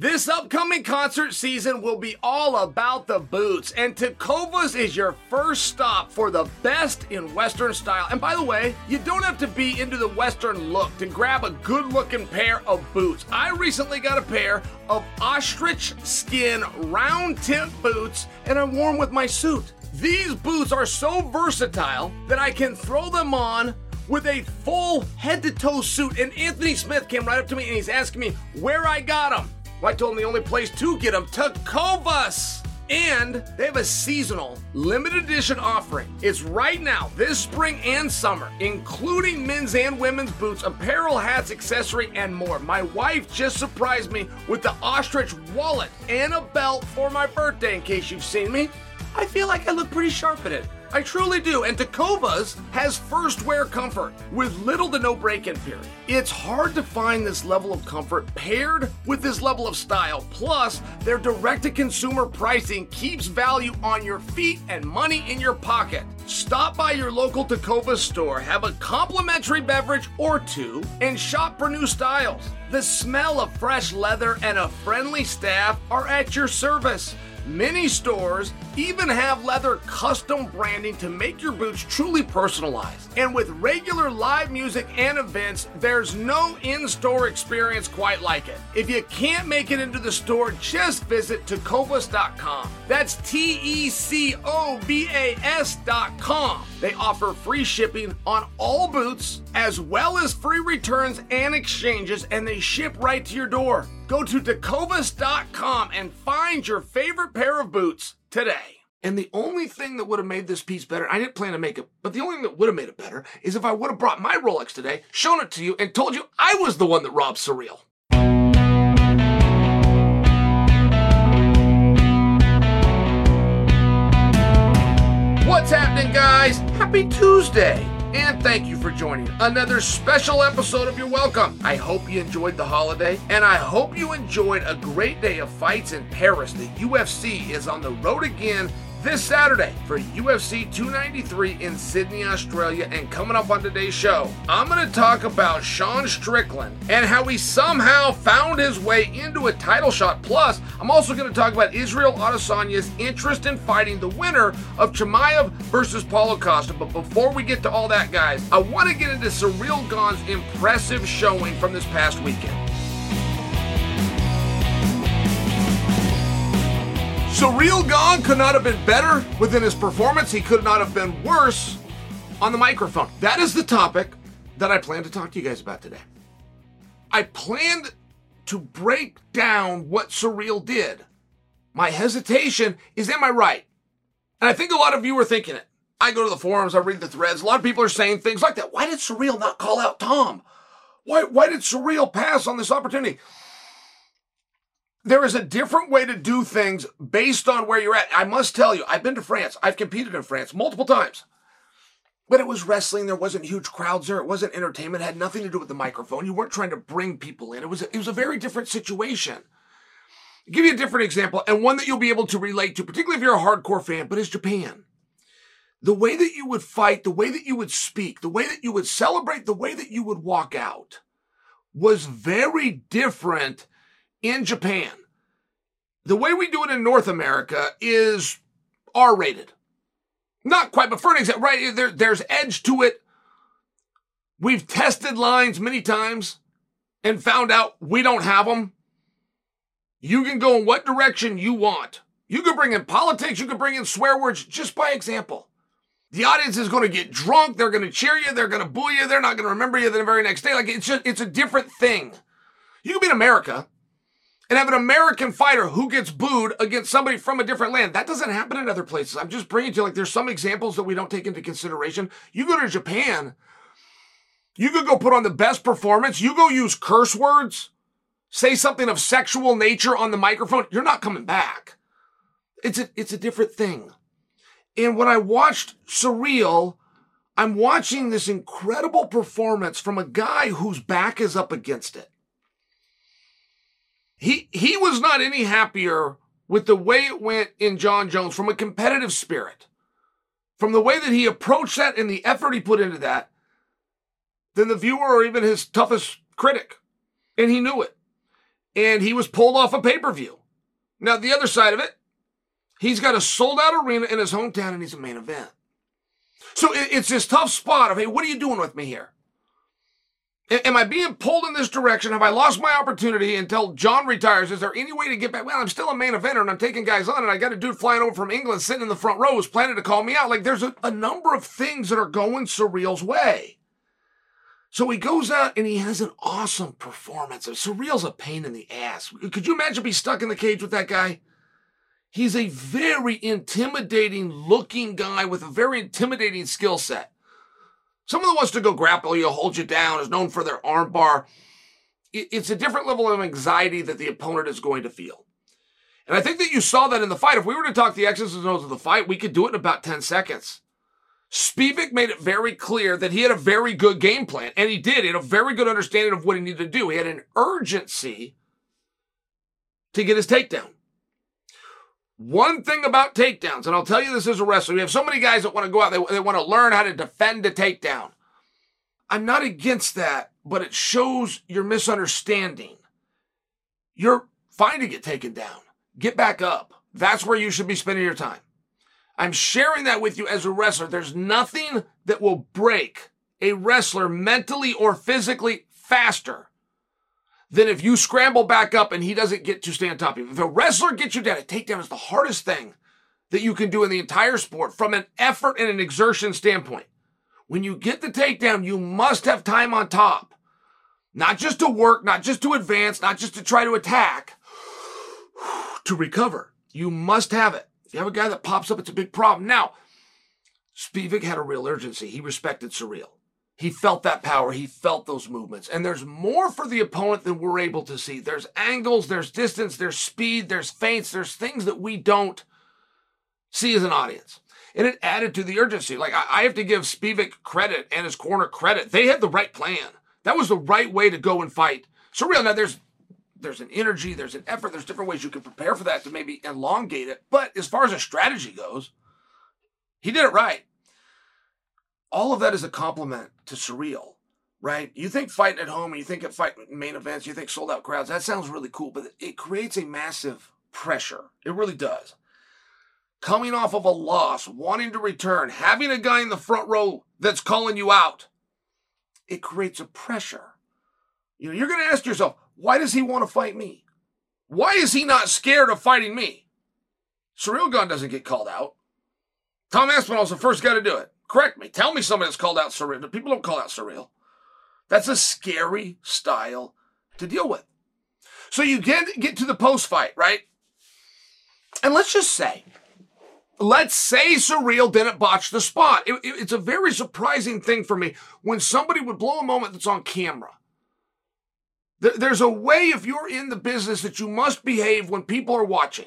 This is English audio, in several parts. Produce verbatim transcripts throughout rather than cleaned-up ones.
This upcoming concert season will be all about the boots, and Tecovas is your first stop for the best in Western style. And by the way, you don't have to be into the Western look to grab a good-looking pair of boots. I recently got a pair of ostrich skin round-tip boots, and I wore them with my suit. These boots are so versatile that I can throw them on with a full head-to-toe suit. And Anthony Smith came right up to me and he's asking me where I got them. Well, I told him the only place to get them, Tecovas. And they have a seasonal limited edition offering. It's right now, this spring and summer, including men's and women's boots, apparel, hats, accessory, and more. My wife just surprised me with the ostrich wallet and a belt for my birthday, in case you've seen me. I feel like I look pretty sharp in it. I truly do, and Tecovas has first wear comfort with little to no break-in period. It's hard to find this level of comfort paired with this level of style. Plus, their direct-to-consumer pricing keeps value on your feet and money in your pocket. Stop by your local Tecovas store, have a complimentary beverage or two, and shop for new styles. The smell of fresh leather and a friendly staff are at your service. Many stores even have leather custom branding to make your boots truly personalized. And with regular live music and events, there's no in-store experience quite like it. If you can't make it into the store, just visit Tecovas dot com. That's T E C O V A S dot com. They offer free shipping on all boots, as well as free returns and exchanges, and they ship right to your door. Go to Tecovas dot com and find your favorite pair of boots today. And the only thing that would have made this piece better, I didn't plan to make it, but the only thing that would have made it better is if I would have brought my Rolex today, shown it to you, and told you I was the one that robbed Ciryl. What's happening, guys? Happy Tuesday. And thank you for joining another special episode of You're Welcome. I hope you enjoyed the holiday, and I hope you enjoyed a great day of fights in Paris. The U F C is on the road again this Saturday for U F C two ninety-three in Sydney, Australia. And coming up on today's show, I'm going to talk about Sean Strickland and how he somehow found his way into a title shot. Plus, I'm also going to talk about Israel Adesanya's interest in fighting the winner of Chimaev versus Paulo Costa. But before we get to all that, guys, I want to get into Ciryl Gane's impressive showing from this past weekend. Ciryl Gane could not have been better within his performance. He could not have been worse on the microphone. That is the topic that I plan to talk to you guys about today. I planned to break down what Ciryl did. My hesitation is, am I right? And I think a lot of you are thinking it. I go to the forums, I read the threads. A lot of people are saying things like that. Why did Ciryl not call out Tom? Why, why did Ciryl pass on this opportunity? There is a different way to do things based on where you're at. I must tell you, I've been to France. I've competed in France multiple times. But it was wrestling. There wasn't huge crowds there. It wasn't entertainment. It had nothing to do with the microphone. You weren't trying to bring people in. It was a, it was a very different situation. I'll give you a different example, and one that you'll be able to relate to, particularly if you're a hardcore fan, but it's Japan. The way that you would fight, the way that you would speak, the way that you would celebrate, the way that you would walk out was very different in Japan. The way we do it in North America is R-rated. Not quite, but for an example, right, there, there's edge to it. We've tested lines many times and found out we don't have them. You can go in what direction you want. You can bring in politics, you can bring in swear words, just by example. The audience is going to get drunk, they're going to cheer you, they're going to boo you, they're not going to remember you the very next day. Like, it's just, it's a different thing. You can be in America and have an American fighter who gets booed against somebody from a different land. That doesn't happen in other places. I'm just bringing to you, like, there's some examples that we don't take into consideration. You go to Japan, you could go put on the best performance. You go use curse words, say something of sexual nature on the microphone. You're not coming back. It's a, it's a different thing. And when I watched Ciryl, I'm watching this incredible performance from a guy whose back is up against it. He he was not any happier with the way it went in Jon Jones from a competitive spirit, from the way that he approached that and the effort he put into that, than the viewer or even his toughest critic. And he knew it. and he was pulled off a pay-per-view. Now, the other side of it, he's got a sold-out arena in his hometown, and he's a main event. So it's this tough spot of, hey, what are you doing with me here? Am I being pulled in this direction? Have I lost my opportunity until John retires? Is there any way to get back? Well, I'm still a main eventer, and I'm taking guys on, and I got a dude flying over from England sitting in the front row who's planning to call me out. Like, there's a, a number of things that are going Surreal's way. So he goes out, and he has an awesome performance. Surreal's a pain in the ass. Could you imagine being stuck in the cage with that guy? He's a very intimidating-looking guy with a very intimidating skill set. Someone that wants to go grapple you, hold you down, is known for their arm bar. It's a different level of anxiety that the opponent is going to feel. And I think that you saw that in the fight. If we were to talk the X's and O's of the fight, we could do it in about ten seconds. Spivak made it very clear that he had a very good game plan, and he did. He had a very good understanding of what he needed to do. He had an urgency to get his takedown. One thing about takedowns, and I'll tell you this as a wrestler, we have so many guys that want to go out, they, they want to learn how to defend a takedown. I'm not against that, but it shows your misunderstanding. You're fine to get taken down. Get back up. That's where you should be spending your time. I'm sharing that with you as a wrestler. There's nothing that will break a wrestler mentally or physically faster Then if you scramble back up and he doesn't get to stay on top of you. If a wrestler gets you down, a takedown is the hardest thing that you can do in the entire sport from an effort and an exertion standpoint. When you get the takedown, you must have time on top. Not just to work, not just to advance, not just to try to attack, to recover. You must have it. If you have a guy that pops up, it's a big problem. Now, Spivak had a real urgency. He respected Surreal. He felt that power. He felt those movements. And there's more for the opponent than we're able to see. There's angles, there's distance, there's speed, there's feints, there's things that we don't see as an audience. And it added to the urgency. Like, I have to give Spivak credit and his corner credit. They had the right plan. That was the right way to go and fight Surreal. Now, there's there's an energy, there's an effort, there's different ways you can prepare for that to maybe elongate it. But as far as a strategy goes, he did it right. All of that is a compliment to Surreal, right? You think fighting at home, and you think of fighting main events, you think sold out crowds. That sounds really cool, but it creates a massive pressure. It really does. Coming off of a loss, wanting to return, having a guy in the front row that's calling you out, it creates a pressure. You know, you're going to ask yourself, why does he want to fight me? Why is he not scared of fighting me? Ciryl Gane doesn't get called out. Tom Aspinall's the first guy to do it. Correct me. Tell me somebody that's called out Surreal. People don't call out Surreal. That's a scary style to deal with. So you get, get to the post-fight, right? And let's just say, let's say Surreal didn't botch the spot. It, it, it's a very surprising thing for me when somebody would blow a moment that's on camera. There, there's a way if you're in the business that you must behave when people are watching.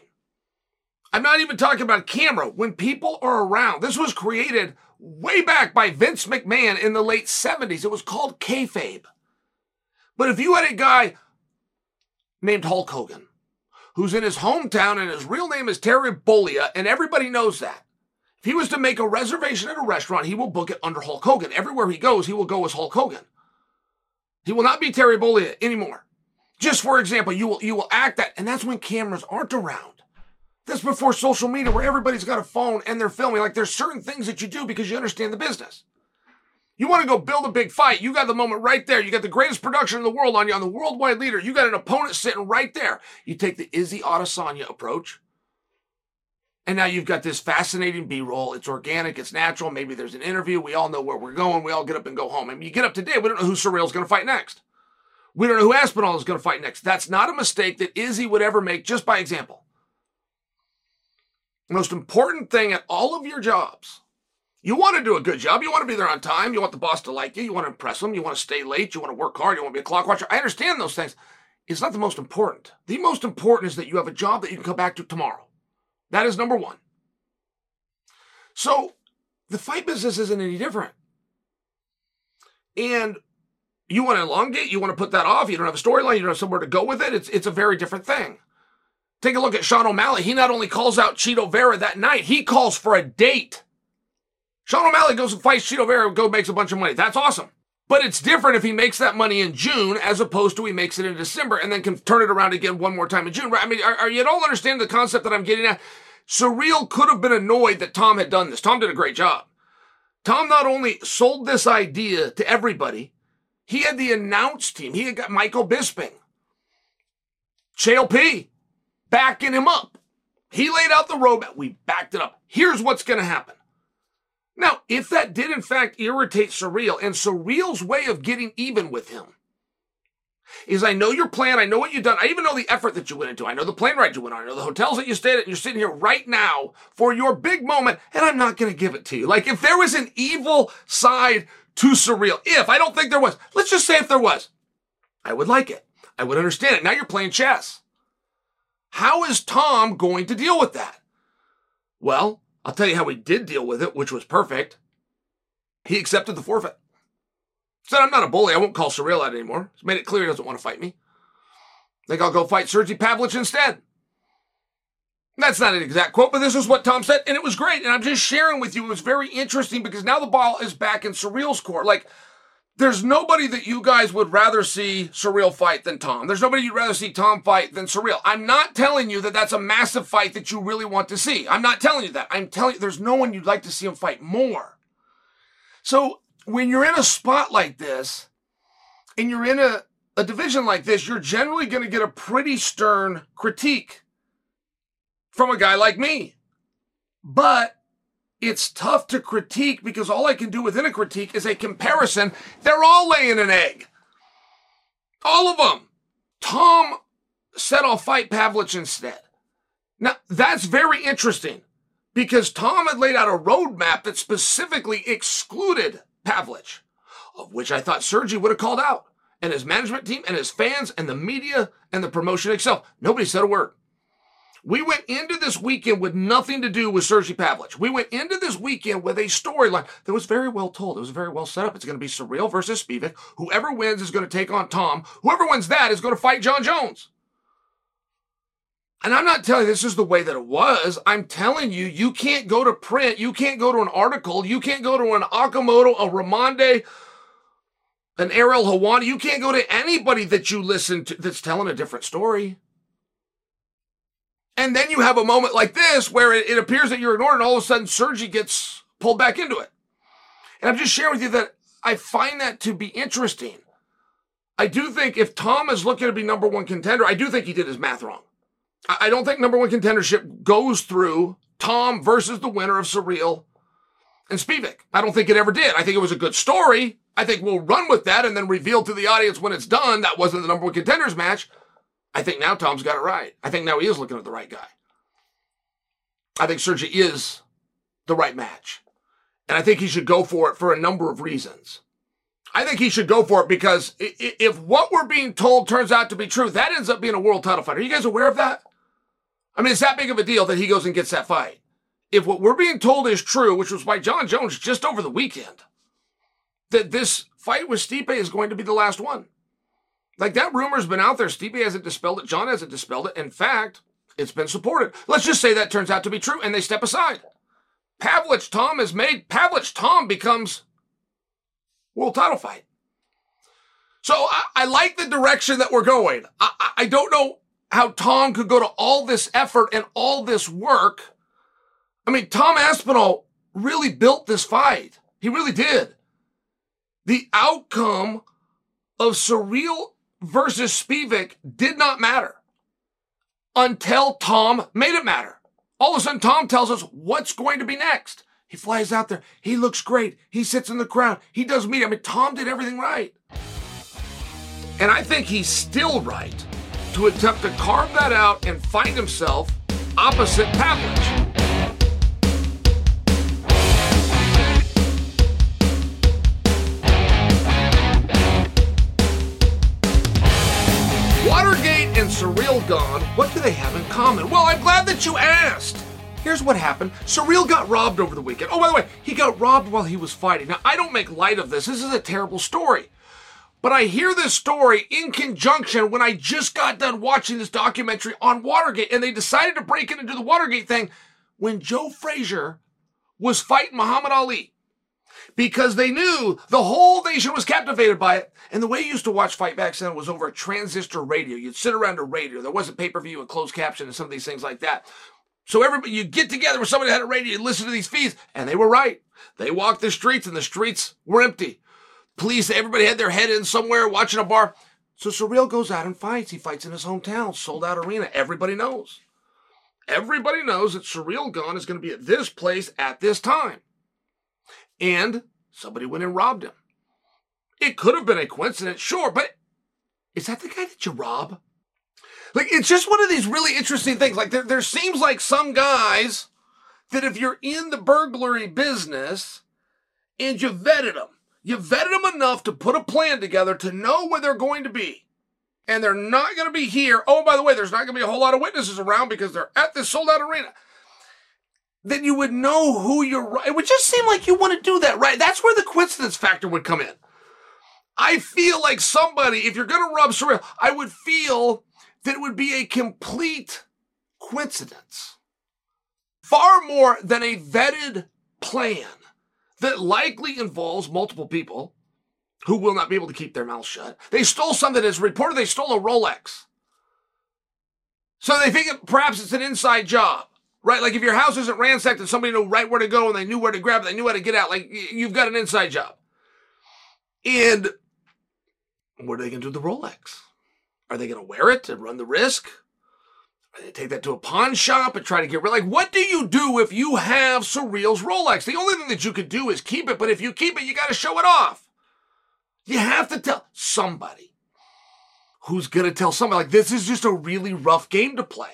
I'm not even talking about camera. When people are around, this was created way back by Vince McMahon in the late seventies. It was called kayfabe. But if you had a guy named Hulk Hogan, who's in his hometown and his real name is Terry Bollea, and everybody knows that, if he was to make a reservation at a restaurant, he will book it under Hulk Hogan. Everywhere he goes, he will go as Hulk Hogan. He will not be Terry Bollea anymore. Just for example, you will, you will act that, and that's when cameras aren't around. That's before social media where everybody's got a phone and they're filming. Like, there's certain things that you do because you understand the business. You want to go build a big fight. You got the moment right there. You got the greatest production in the world on you, on the worldwide leader. You got an opponent sitting right there. You take the Izzy Adesanya approach. And now you've got this fascinating B-roll. It's organic. It's natural. Maybe there's an interview. We all know where we're going. We all get up and go home. I mean, you get up today, we don't know who Surreal's going to fight next. We don't know who Aspinall is going to fight next. That's not a mistake that Izzy would ever make, just by example. The most important thing at all of your jobs, you want to do a good job. You want to be there on time. You want the boss to like you. You want to impress them. You want to stay late. You want to work hard. You want to be a clock watcher. I understand those things. It's not the most important. The most important is that you have a job that you can come back to tomorrow. That is number one. So the fight business isn't any different. And you want to elongate. You want to put that off. You don't have a storyline. You don't have somewhere to go with it. It's, it's a very different thing. Take a look at Sean O'Malley. He not only calls out Chito Vera that night, he calls for a date. Sean O'Malley goes and fights Chito Vera and go makes a bunch of money. That's awesome. But it's different if he makes that money in June as opposed to he makes it in December and then can turn it around again one more time in June. Right? I mean, are, are you all understand the concept that I'm getting at? Ciryl could have been annoyed that Tom had done this. Tom did a great job. Tom not only sold this idea to everybody, he had the announce team. He had got Michael Bisping, Chael P, backing him up. He laid out the roadmap. We backed it up. Here's what's going to happen. Now, if that did, in fact, irritate Ciryl, and Cyryl's way of getting even with him is, I know your plan, I know what you've done, I even know the effort that you went into, I know the plane ride you went on, I know the hotels that you stayed at, and you're sitting here right now for your big moment, and I'm not going to give it to you. Like, if there was an evil side to Ciryl, if, I don't think there was, let's just say if there was, I would like it. I would understand it. Now you're playing chess. How is Tom going to deal with that? Well, I'll tell you how he did deal with it, which was perfect. He accepted the forfeit. Said, I'm not a bully. I won't call Ciryl out anymore. He's made it clear he doesn't want to fight me. I think I'll go fight Sergei Pavlovich instead. That's not an exact quote, but this is what Tom said, and it was great. And I'm just sharing with you. It was very interesting because now the ball is back in Cyryl's court. Like, there's nobody that you guys would rather see Ciryl fight than Tom. There's nobody you'd rather see Tom fight than Ciryl. I'm not telling you that that's a massive fight that you really want to see. I'm not telling you that. I'm telling you there's no one you'd like to see him fight more. So when you're in a spot like this and you're in a, a division like this, you're generally going to get a pretty stern critique from a guy like me. But it's tough to critique because all I can do within a critique is a comparison. They're all laying an egg. All of them. Tom said, I'll fight Pavlich instead. Now, that's very interesting because Tom had laid out a roadmap that specifically excluded Pavlich, of which I thought Sergei would have called out, and his management team and his fans and the media and the promotion itself. Nobody said a word. We went into this weekend with nothing to do with Sergei Pavlovich. We went into this weekend with a storyline that was very well told. It was very well set up. It's going to be Ciryl versus Spivak. Whoever wins is going to take on Tom. Whoever wins that is going to fight Jon Jones. And I'm not telling you this is the way that it was. I'm telling you, you can't go to print. You can't go to an article. You can't go to an Okamoto, a Ramonde, an Ariel Helwani. You can't go to anybody that you listen to that's telling a different story. And then you have a moment like this where it, it appears that you're ignored, and all of a sudden Sergei gets pulled back into it. And I'm just sharing with you that I find that to be interesting. I do think if Tom is looking to be number one contender, I do think he did his math wrong. I, I don't think number one contendership goes through Tom versus the winner of Ciryl and Spivak. I don't think it ever did. I think it was a good story. I think we'll run with that and then reveal to the audience when it's done that wasn't the number one contenders match. I think now Tom's got it right. I think now he is looking at the right guy. I think Sergei is the right match. And I think he should go for it for a number of reasons. I think he should go for it because if what we're being told turns out to be true, that ends up being a world title fight. Are you guys aware of that? I mean, it's that big of a deal that he goes and gets that fight. If what we're being told is true, which was by Jon Jones just over the weekend, that this fight with Stipe is going to be the last one. Like, that rumor's been out there. Stipe hasn't dispelled it. Jon hasn't dispelled it. In fact, it's been supported. Let's just say that turns out to be true, and they step aside. Pavlich Tom is made. Pavlich Tom becomes world title fight. So I, I like the direction that we're going. I, I don't know how Tom could go to all this effort and all this work. I mean, Tom Aspinall really built this fight. He really did. The outcome of Ciryl versus Spivak did not matter until Tom made it matter. All of a sudden, Tom tells us what's going to be next. He flies out there. He looks great. He sits in the crowd. He does media. I mean, Tom did everything right. And I think he's still right to attempt to carve that out and find himself opposite Pavlich. Watergate and Ciryl Gane, what do they have in common? Well, I'm glad that you asked. Here's what happened. Ciryl got robbed over the weekend. Oh, by the way, he got robbed while he was fighting. Now, I don't make light of this. This is a terrible story. But I hear this story in conjunction when I just got done watching this documentary on Watergate, and they decided to break in and do the Watergate thing when Joe Frazier was fighting Muhammad Ali. because they knew the whole nation was captivated by it. And the way you used to watch fight back then was over a transistor radio. You'd sit around a radio. There wasn't pay-per-view and closed caption and some of these things like that. So everybody, you'd get together with somebody that had a radio and listen to these feeds. And they were right. They walked the streets and the streets were empty. Police, everybody had their head in somewhere watching a bar. So Ciryl goes out and fights. He fights in his hometown, sold out arena. Everybody knows. Everybody knows that Ciryl Gane is going to be at this place at this time. And somebody went and robbed him. It could have been a coincidence, sure, but is that the guy that you rob? Like, it's just one of these really interesting things. Like, there, there seems like some guys that if you're in the burglary business and you vetted them, you vetted them enough to put a plan together to know where they're going to be. And they're not going to be here. Oh, by the way, there's not going to be a whole lot of witnesses around because they're at this sold-out arena. Then you would know who you're... It would just seem like you want to do that, right? That's where the coincidence factor would come in. I feel like somebody, if you're going to rob Ciryl, I would feel that it would be a complete coincidence. Far more than a vetted plan that likely involves multiple people who will not be able to keep their mouths shut. They stole something. It's reported they stole a Rolex. So they think perhaps it's an inside job. Right, like if your house isn't ransacked and somebody knew right where to go and they knew where to grab it, they knew how to get out, like you've got an inside job. And what are they going to do with the Rolex? Are they going to wear it and run the risk? Are they take that to a pawn shop and try to get rid of it? Like, what do you do if you have Ciryl's Rolex? The only thing that you could do is keep it, but if you keep it, you got to show it off. You have to tell somebody who's going to tell somebody, like, this is just a really rough game to play.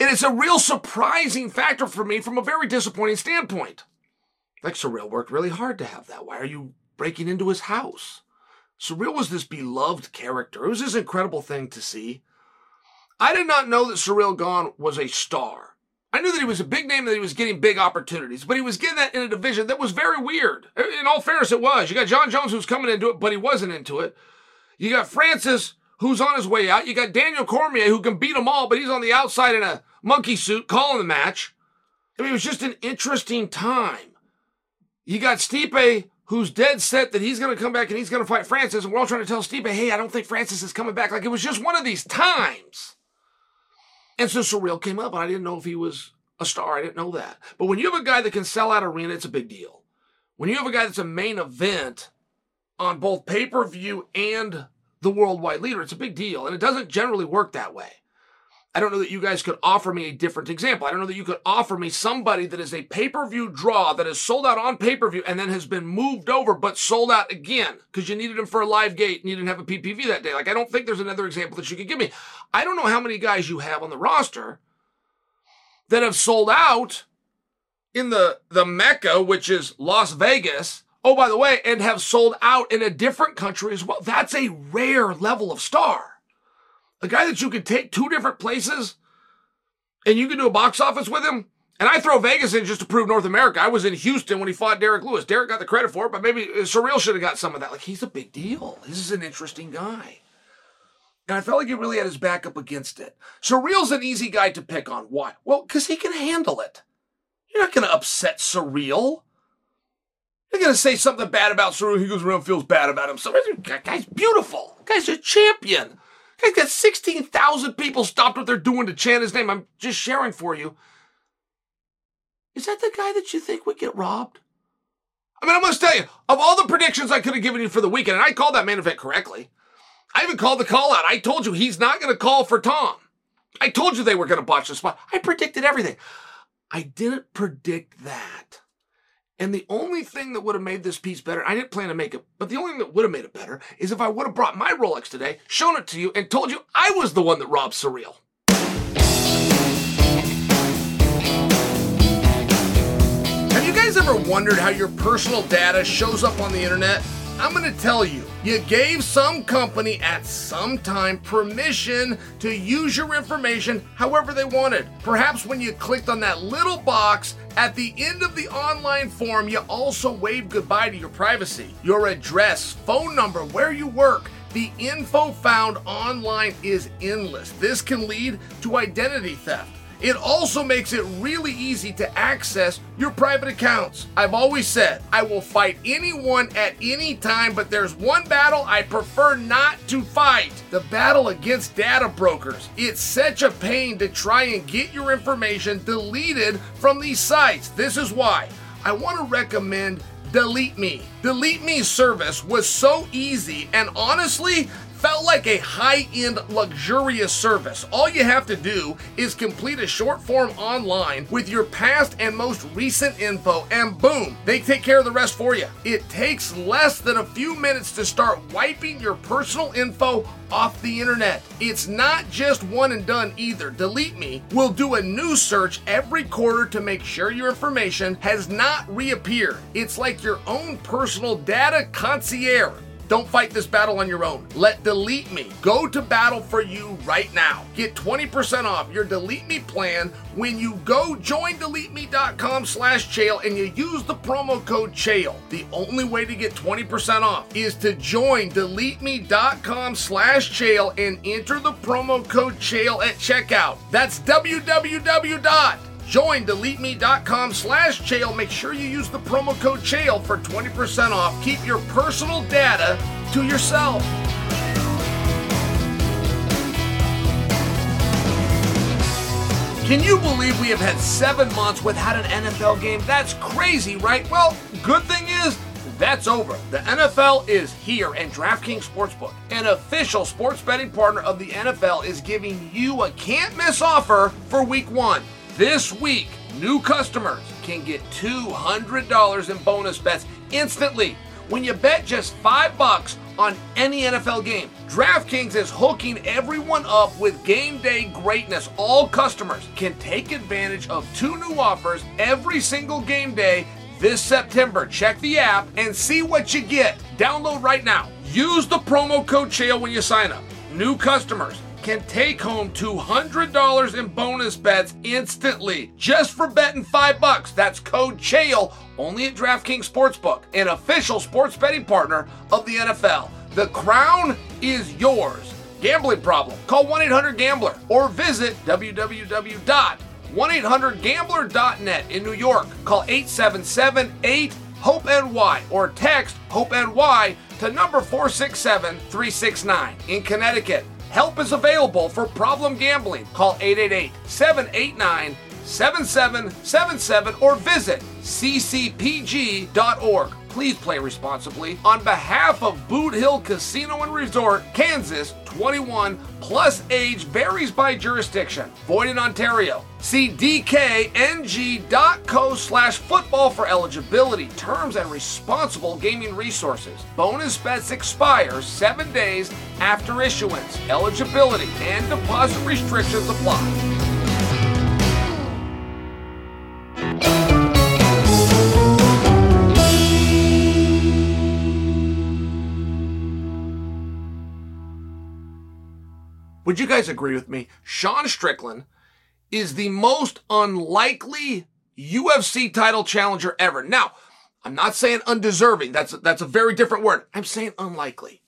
And it's a real surprising factor for me from a very disappointing standpoint. Like, Ciryl worked really hard to have that. Why are you breaking into his house? Ciryl was this beloved character. It was this incredible thing to see. I did not know that Ciryl Gane was a star. I knew that he was a big name, that he was getting big opportunities. But he was getting that in a division that was very weird. In all fairness, it was. You got Jon Jones who's coming into it, but he wasn't into it. You got Francis... who's on his way out. You got Daniel Cormier, who can beat them all, but he's on the outside in a monkey suit calling the match. I mean, it was just an interesting time. You got Stipe, who's dead set that he's going to come back and he's going to fight Francis, and we're all trying to tell Stipe, hey, I don't think Francis is coming back. Like, it was just one of these times. And so Ciryl came up, and I didn't know if he was a star. I didn't know that. But when you have a guy that can sell out arena, it's a big deal. When you have a guy that's a main event on both pay-per-view and the worldwide leader, it's a big deal, and it doesn't generally work that way. I don't know that you guys could offer me a different example. I don't know that you could offer me somebody that is a pay-per-view draw that is sold out on pay-per-view and then has been moved over but sold out again because you needed him for a live gate and you didn't have a P P V that day. Like, I don't think there's another example that you could give me. I don't know how many guys you have on the roster that have sold out in the, the Mecca, which is Las Vegas, oh, by the way, and have sold out in a different country as well. That's a rare level of star. A guy that you could take two different places and you can do a box office with him. And I throw Vegas in just to prove North America. I was in Houston when he fought Derek Lewis. Derek got the credit for it, but maybe Ciryl should have got some of that. Like, he's a big deal. This is an interesting guy. And I felt like he really had his back up against it. Ciryl's an easy guy to pick on. Why? Well, because he can handle it. You're not going to upset Ciryl. They're going to say something bad about Ciryl. He goes around and feels bad about himself. That guy's beautiful. That guy's a champion. That guy's got sixteen thousand people stopped what they're doing to chant his name. I'm just sharing for you. Is that the guy that you think would get robbed? I mean, I must tell you, of all the predictions I could have given you for the weekend, and I called that main event correctly. I even called the call out. I told you he's not going to call for Tom. I told you they were going to botch the spot. I predicted everything. I didn't predict that. And the only thing that would have made this piece better, I didn't plan to make it, but the only thing that would have made it better is if I would have brought my Rolex today, shown it to you, and told you I was the one that robbed Ciryl. Have you guys ever wondered how your personal data shows up on the internet? I'm going to tell you, you gave some company at some time permission to use your information however they wanted. Perhaps when you clicked on that little box at the end of the online form, you also waved goodbye to your privacy. Your address, phone number, where you work, the info found online is endless. This can lead to identity theft. It also makes it really easy to access your private accounts. I've always said, I will fight anyone at any time, but there's one battle I prefer not to fight. The battle against data brokers. It's such a pain to try and get your information deleted from these sites. This is why I want to recommend DeleteMe. DeleteMe's service was so easy and honestly, felt like a high-end luxurious service. All you have to do is complete a short form online with your past and most recent info and boom, they take care of the rest for you. It takes less than a few minutes to start wiping your personal info off the internet. It's not just one and done either. DeleteMe will do a new search every quarter to make sure your information has not reappeared. It's like your own personal data concierge. Don't fight this battle on your own. Let DeleteMe go to battle for you right now. Get twenty percent off your DeleteMe plan when you go join DeleteMe dot com slash Chael and you use the promo code Chael. The only way to get twenty percent off is to join DeleteMe dot com slash Chael and enter the promo code Chael at checkout. That's www. Join DeleteMe dot com slash Chael. Make sure you use the promo code Chael for twenty percent off. Keep your personal data to yourself. Can you believe we have had seven months without an N F L game? That's crazy, right? Well, good thing is, that's over. The N F L is here, and DraftKings Sportsbook, an official sports betting partner of the N F L, is giving you a can't-miss offer for week one. This week, new customers can get two hundred dollars in bonus bets instantly when you bet just five bucks on any N F L game. DraftKings is hooking everyone up with game day greatness. All customers can take advantage of two new offers every single game day this September. Check the app and see what you get. Download right now. Use the promo code Chael when you sign up. New customers can take home two hundred dollars in bonus bets instantly just for betting five bucks. That's code Chael only at DraftKings Sportsbook, an official sports betting partner of the N F L. The crown is yours. Gambling problem? Call one eight hundred gambler or visit w w w dot one eight hundred gambler dot net in New York. Call eight seven seven, eight, hope N Y or text hope N Y to number four six seven, three six nine. In Connecticut, help is available for problem gambling. Call eight eight eight, seven eight nine, seven seven seven seven or visit c c p g dot org. Please play responsibly. On behalf of Boot Hill Casino and Resort, Kansas, twenty-one plus age varies by jurisdiction. Void in Ontario. See d k n g dot co slash football for eligibility, terms, and responsible gaming resources. Bonus bets expire seven days after issuance. Eligibility and deposit restrictions apply. Would you guys agree with me? Sean Strickland is the most unlikely U F C title challenger ever. Now, I'm not saying undeserving. That's a, that's a very different word. I'm saying unlikely.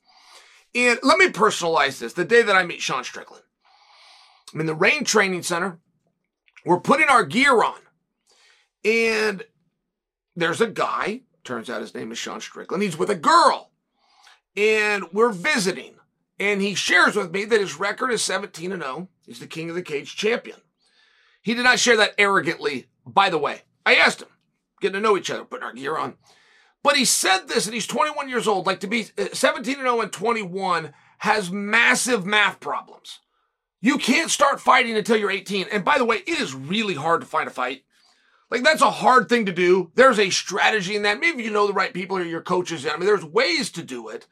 And let me personalize this. The day that I meet Sean Strickland, I'm in the Rain Training Center. We're putting our gear on. And there's a guy. Turns out his name is Sean Strickland. He's with a girl. And we're visiting. And he shares with me that his record is seventeen and oh. He's the King of the Cage champion. He did not share that arrogantly, by the way. I asked him, getting to know each other, putting our gear on. But he said this, and he's twenty-one years old. Like, to be seventeen and oh and twenty-one has massive math problems. You can't start fighting until you're eighteen. And by the way, it is really hard to find a fight. Like, that's a hard thing to do. There's a strategy in that. Maybe you know the right people or your coaches. I mean, there's ways to do it.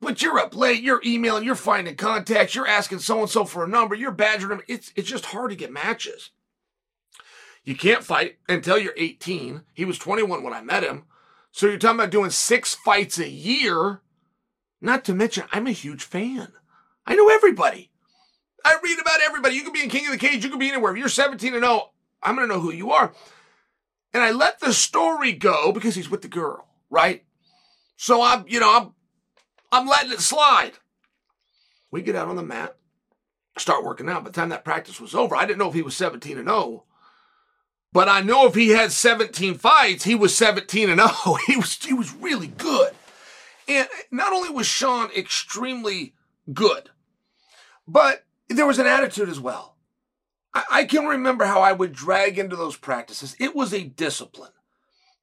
But you're up late, you're emailing, you're finding contacts, you're asking so-and-so for a number, you're badgering them. It's, it's just hard to get matches. You can't fight until you're eighteen. He was twenty-one when I met him. So you're talking about doing six fights a year. Not to mention, I'm a huge fan. I know everybody. I read about everybody. You could be in King of the Cage. You could be anywhere. If you're seventeen and oh, I'm going to know who you are. And I let the story go because he's with the girl, right? So I'm, you know, I'm, I'm letting it slide. We get out on the mat. start working out. By the time that practice was over, I didn't know if he was seventeen and oh. But I know if he had seventeen fights, he was seventeen and oh. He was, he was really good. And not only was Sean extremely good, but there was an attitude as well. I, I can remember how I would drag into those practices. It was a discipline.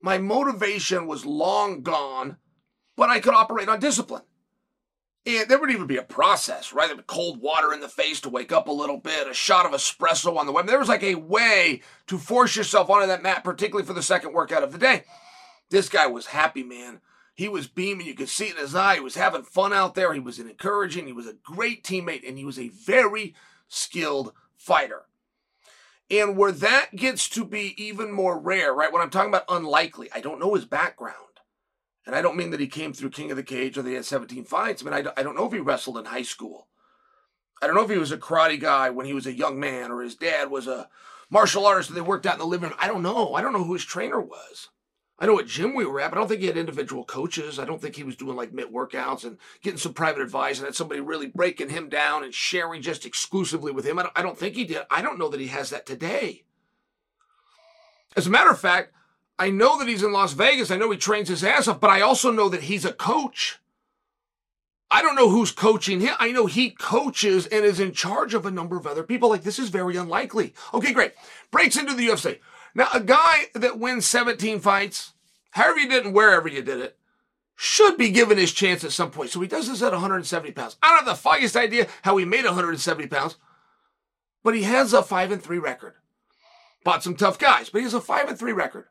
My motivation was long gone, but I could operate on discipline. And there would even be a process, right? There would be cold water in the face to wake up a little bit, a shot of espresso on the way. There was like a way to force yourself onto that mat, particularly for the second workout of the day. This guy was happy, man. He was beaming. You could see it in his eye. He was having fun out there. He was encouraging. He was a great teammate, and he was a very skilled fighter. And where that gets to be even more rare, right? When I'm talking about unlikely, I don't know his background. And I don't mean that he came through King of the Cage or that he had seventeen fights. I mean, I don't know if he wrestled in high school. I don't know if he was a karate guy when he was a young man or his dad was a martial artist and they worked out in the living room. I don't know. I don't know who his trainer was. I know what gym we were at, but I don't think he had individual coaches. I don't think he was doing like mitt workouts and getting some private advice and had somebody really breaking him down and sharing just exclusively with him. I don't, I don't think he did. I don't know that he has that today. As a matter of fact, I know that he's in Las Vegas. I know he trains his ass off, but I also know that he's a coach. I don't know who's coaching him. I know he coaches and is in charge of a number of other people. Like, this is very unlikely. Okay, great. Breaks into the U F C. Now, a guy that wins seventeen fights, however you did and wherever you did it, should be given his chance at some point. So he does this at one hundred seventy pounds. I don't have the foggiest idea how he made one hundred seventy pounds, but he has a five and three record. Bought some tough guys, but he has a five and three record.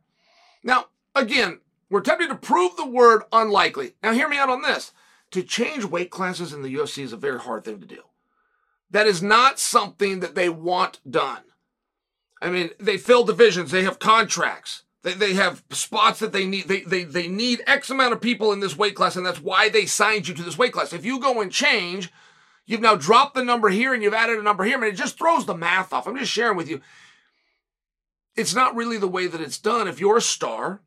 Now, again, we're tempted to prove the word unlikely. Now, hear me out on this. To change weight classes in the U F C is a very hard thing to do. That is not something that they want done. I mean, they fill divisions. They have contracts. They, they have spots that they need. They, they, they need X amount of people in this weight class, and that's why they signed you to this weight class. If you go and change, you've now dropped the number here and you've added a number here. I mean, it just throws the math off. I'm just sharing with you. It's not really the way that it's done. If you're a star,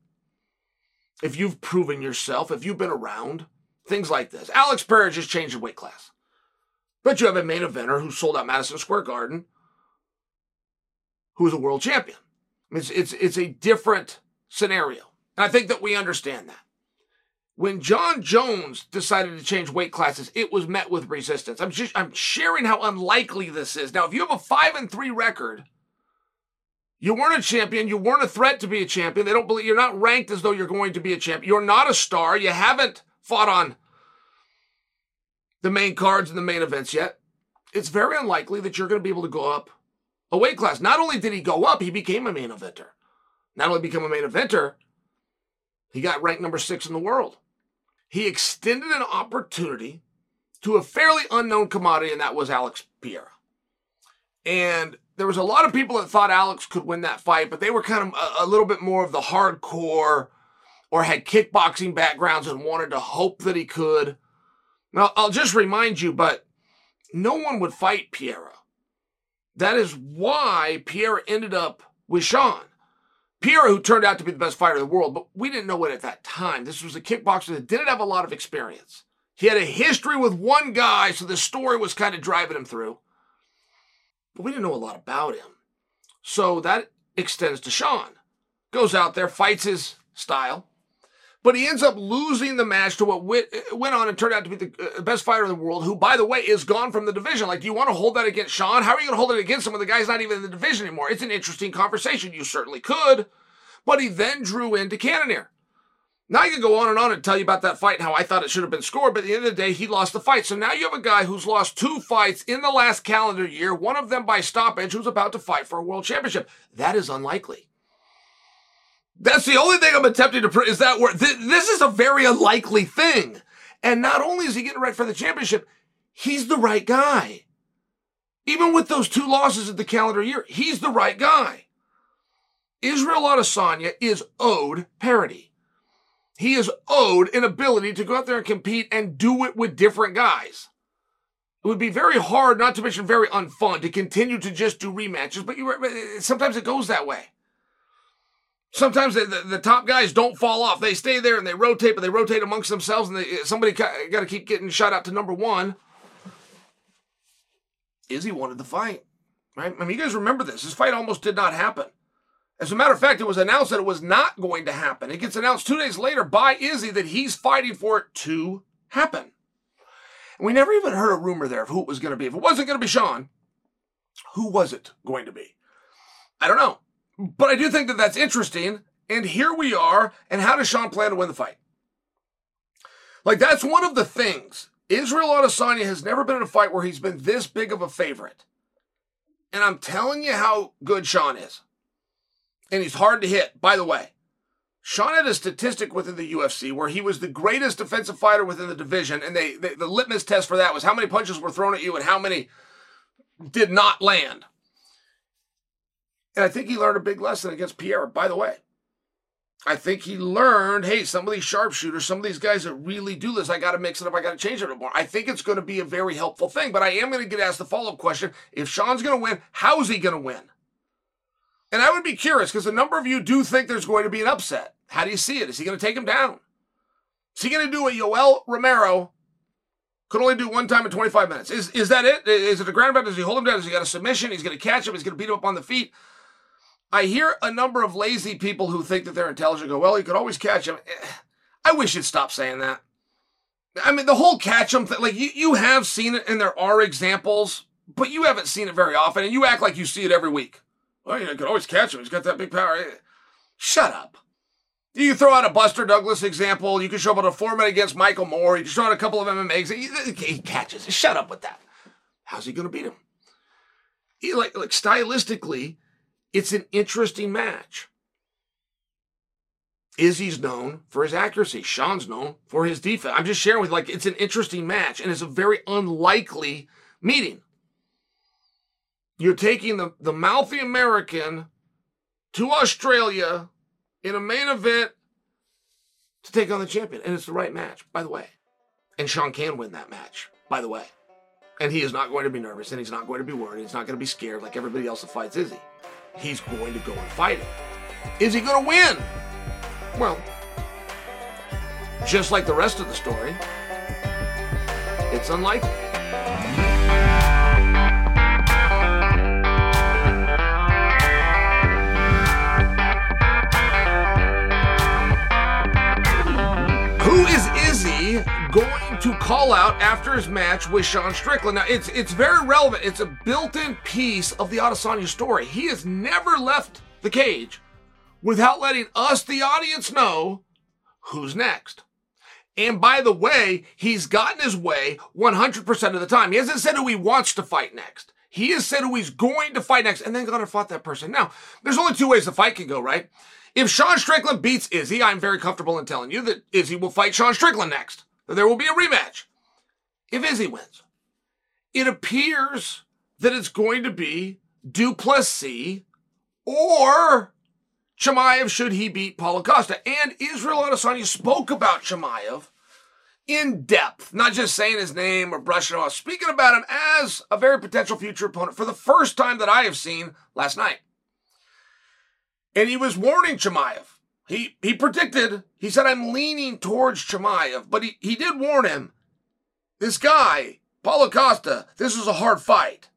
if you've proven yourself, if you've been around, things like this. Alex Pereira just changed the weight class. But you have a main eventer who sold out Madison Square Garden, who is a world champion. It's, it's, it's a different scenario. And I think that we understand that. When Jon Jones decided to change weight classes, it was met with resistance. I'm just, I'm sharing how unlikely this is. Now, if you have a five and three record, you weren't a champion. You weren't a threat to be a champion. They don't believe you're not ranked as though you're going to be a champion. You're not a star. You haven't fought on the main cards and the main events yet. It's very unlikely that you're going to be able to go up a weight class. Not only did he go up, he became a main eventer. Not only became a main eventer, he got ranked number six in the world. He extended an opportunity to a fairly unknown commodity, and that was Alex Pereira. And there was a lot of people that thought Alex could win that fight, but they were kind of a, a little bit more of the hardcore or had kickboxing backgrounds and wanted to hope that he could. Now, I'll just remind you, but no one would fight Pereira. That is why Pereira ended up with Sean. Pereira, who turned out to be the best fighter in the world, but we didn't know it at that time. This was a kickboxer that didn't have a lot of experience. He had a history with one guy, so the story was kind of driving him through. But we didn't know a lot about him. So that extends to Sean. Goes out there, fights his style. But he ends up losing the match to what went on and turned out to be the best fighter in the world, who, by the way, is gone from the division. Like, do you want to hold that against Sean? How are you going to hold it against him when the guy's not even in the division anymore? It's an interesting conversation. You certainly could. But he then drew into Cannonier. Now I can go on and on and tell you about that fight and how I thought it should have been scored, but at the end of the day, he lost the fight. So now you have a guy who's lost two fights in the last calendar year, one of them by stoppage, who's about to fight for a world championship. That is unlikely. That's the only thing I'm attempting to prove is that we're, th- this is a very unlikely thing. And not only is he getting right for the championship, he's the right guy. Even with those two losses of the calendar year, he's the right guy. Israel Adesanya is owed parity. He is owed an ability to go out there and compete and do it with different guys. It would be very hard, not to mention very unfun, to continue to just do rematches, but you, sometimes it goes that way. Sometimes the, the, the top guys don't fall off. They stay there and they rotate, but they rotate amongst themselves, and they, somebody got to keep getting shot out to number one. Izzy wanted the fight, right? I mean, you guys remember this. This fight almost did not happen. As a matter of fact, it was announced that it was not going to happen. It gets announced two days later by Izzy that he's fighting for it to happen. And we never even heard a rumor there of who it was going to be. If it wasn't going to be Sean, who was it going to be? I don't know. But I do think that that's interesting. And here we are. And how does Sean plan to win the fight? Like, that's one of the things. Israel Adesanya has never been in a fight where he's been this big of a favorite. And I'm telling you how good Sean is. And he's hard to hit. By the way, Sean had a statistic within the U F C where he was the greatest defensive fighter within the division. And they, they the litmus test for that was how many punches were thrown at you and how many did not land. And I think he learned a big lesson against Pereira, by the way. I think he learned, hey, some of these sharpshooters, some of these guys that really do this, I got to mix it up, I got to change it up more. I think it's going to be a very helpful thing, but I am going to get asked the follow-up question, if Sean's going to win, how is he going to win? And I would be curious, because a number of you do think there's going to be an upset. How do you see it? Is he going to take him down? Is he going to do a Yoel Romero, could only do one time in twenty-five minutes? Is, is that it? Is it a ground battle? Does he hold him down? Does he got a submission? He's going to catch him? He's going to beat him up on the feet? I hear a number of lazy people who think that they're intelligent go, well, you could always catch him. I wish you'd stop saying that. I mean, the whole catch him thing, like, you, you have seen it, and there are examples, but you haven't seen it very often, and you act like you see it every week. Well, you know, you could always catch him. He's got that big power. Shut up. You throw out a Buster Douglas example. You can show up on a Foreman against Michael Moore. You can show out a couple of M M A examples. He catches. Shut up with that. How's he going to beat him? He, like, like, stylistically, it's an interesting match. Izzy's known for his accuracy. Sean's known for his defense. I'm just sharing with you, like, it's an interesting match, and it's a very unlikely meeting. You're taking the, the mouthy American to Australia in a main event to take on the champion, and it's the right match, by the way. And Sean can win that match, by the way. And he is not going to be nervous, and he's not going to be worried. He's not going to be scared like everybody else that fights Izzy. He's going to go and fight him. Is he going to win? Well, just like the rest of the story, it's unlikely. Who is Izzy going to call out after his match with Sean Strickland? Now, it's it's very relevant. It's a built-in piece of the Adesanya story. He has never left the cage without letting us, the audience, know who's next. And by the way, he's gotten his way one hundred percent of the time. He hasn't said who he wants to fight next. He has said who he's going to fight next, and then gone and fought that person. Now, there's only two ways the fight can go, right? If Sean Strickland beats Izzy, I'm very comfortable in telling you that Izzy will fight Sean Strickland next. There will be a rematch. If Izzy wins, it appears that it's going to be Du Plessis or Chimaev should he beat Paulo Costa. And Israel Adesanya spoke about Chimaev in depth, not just saying his name or brushing off, speaking about him as a very potential future opponent for the first time that I have seen last night. And he was warning Chimaev. He he predicted, he said, I'm leaning towards Chimaev. But he, he did warn him, this guy, Paulo Costa, this is a hard fight.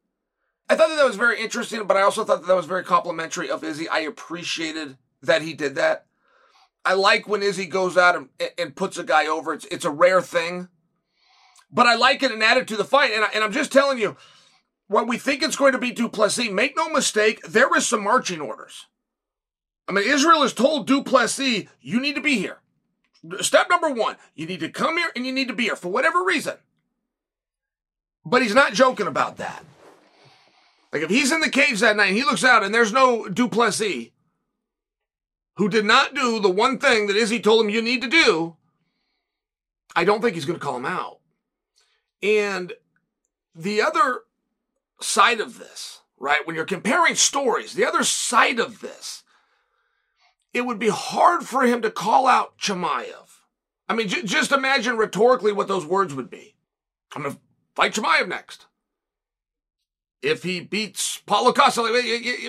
I thought that that was very interesting, but I also thought that that was very complimentary of Izzy. I appreciated that he did that. I like when Izzy goes out and, and puts a guy over. It's, it's a rare thing. But I like it and add it to the fight. And, I, and I'm just telling you, when we think it's going to be Du Plessis, make no mistake, there is some marching orders. I mean, Israel has told Du Plessis, you need to be here. Step number one, you need to come here and you need to be here for whatever reason. But he's not joking about that. Like, if he's in the caves that night and he looks out and there's no Du Plessis, who did not do the one thing that Izzy told him you need to do, I don't think he's going to call him out. And the other side of this, right, when you're comparing stories, the other side of this, it would be hard for him to call out Chimaev. I mean, j- just imagine rhetorically what those words would be. I'm going to fight Chimaev next. If he beats Paulo Costa, you,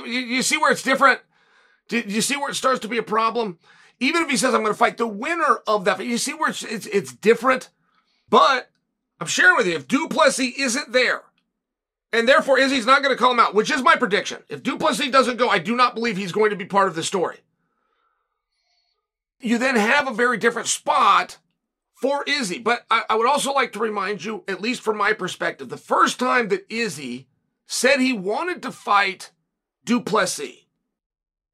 you, you see where it's different? Do you see where it starts to be a problem? Even if he says, I'm going to fight the winner of that fight, you see where it's, it's, it's different? But I'm sharing with you, if Du Plessis isn't there, And therefore, Izzy's not going to call him out, which is my prediction. If Du Plessis doesn't go, I do not believe he's going to be part of the story. You then have a very different spot for Izzy. But I, I would also like to remind you, at least from my perspective, the first time that Izzy said he wanted to fight Du Plessis,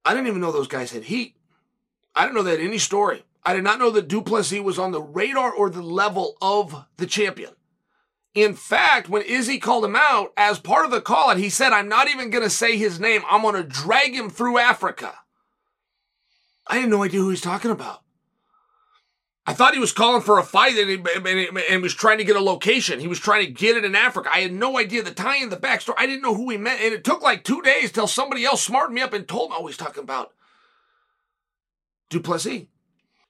I didn't even know those guys had heat. I didn't know they had any story. I did not know that Du Plessis was on the radar or the level of the champion. In fact, when Izzy called him out, as part of the call-out, he said, I'm not even going to say his name. I'm going to drag him through Africa. I had no idea who he's talking about. I thought he was calling for a fight and, he, and was trying to get a location. He was trying to get it in Africa. I had no idea the tie-in, the backstory. I didn't know who he meant. And it took like two days till somebody else smarted me up and told me, oh, he's talking about Du Plessis.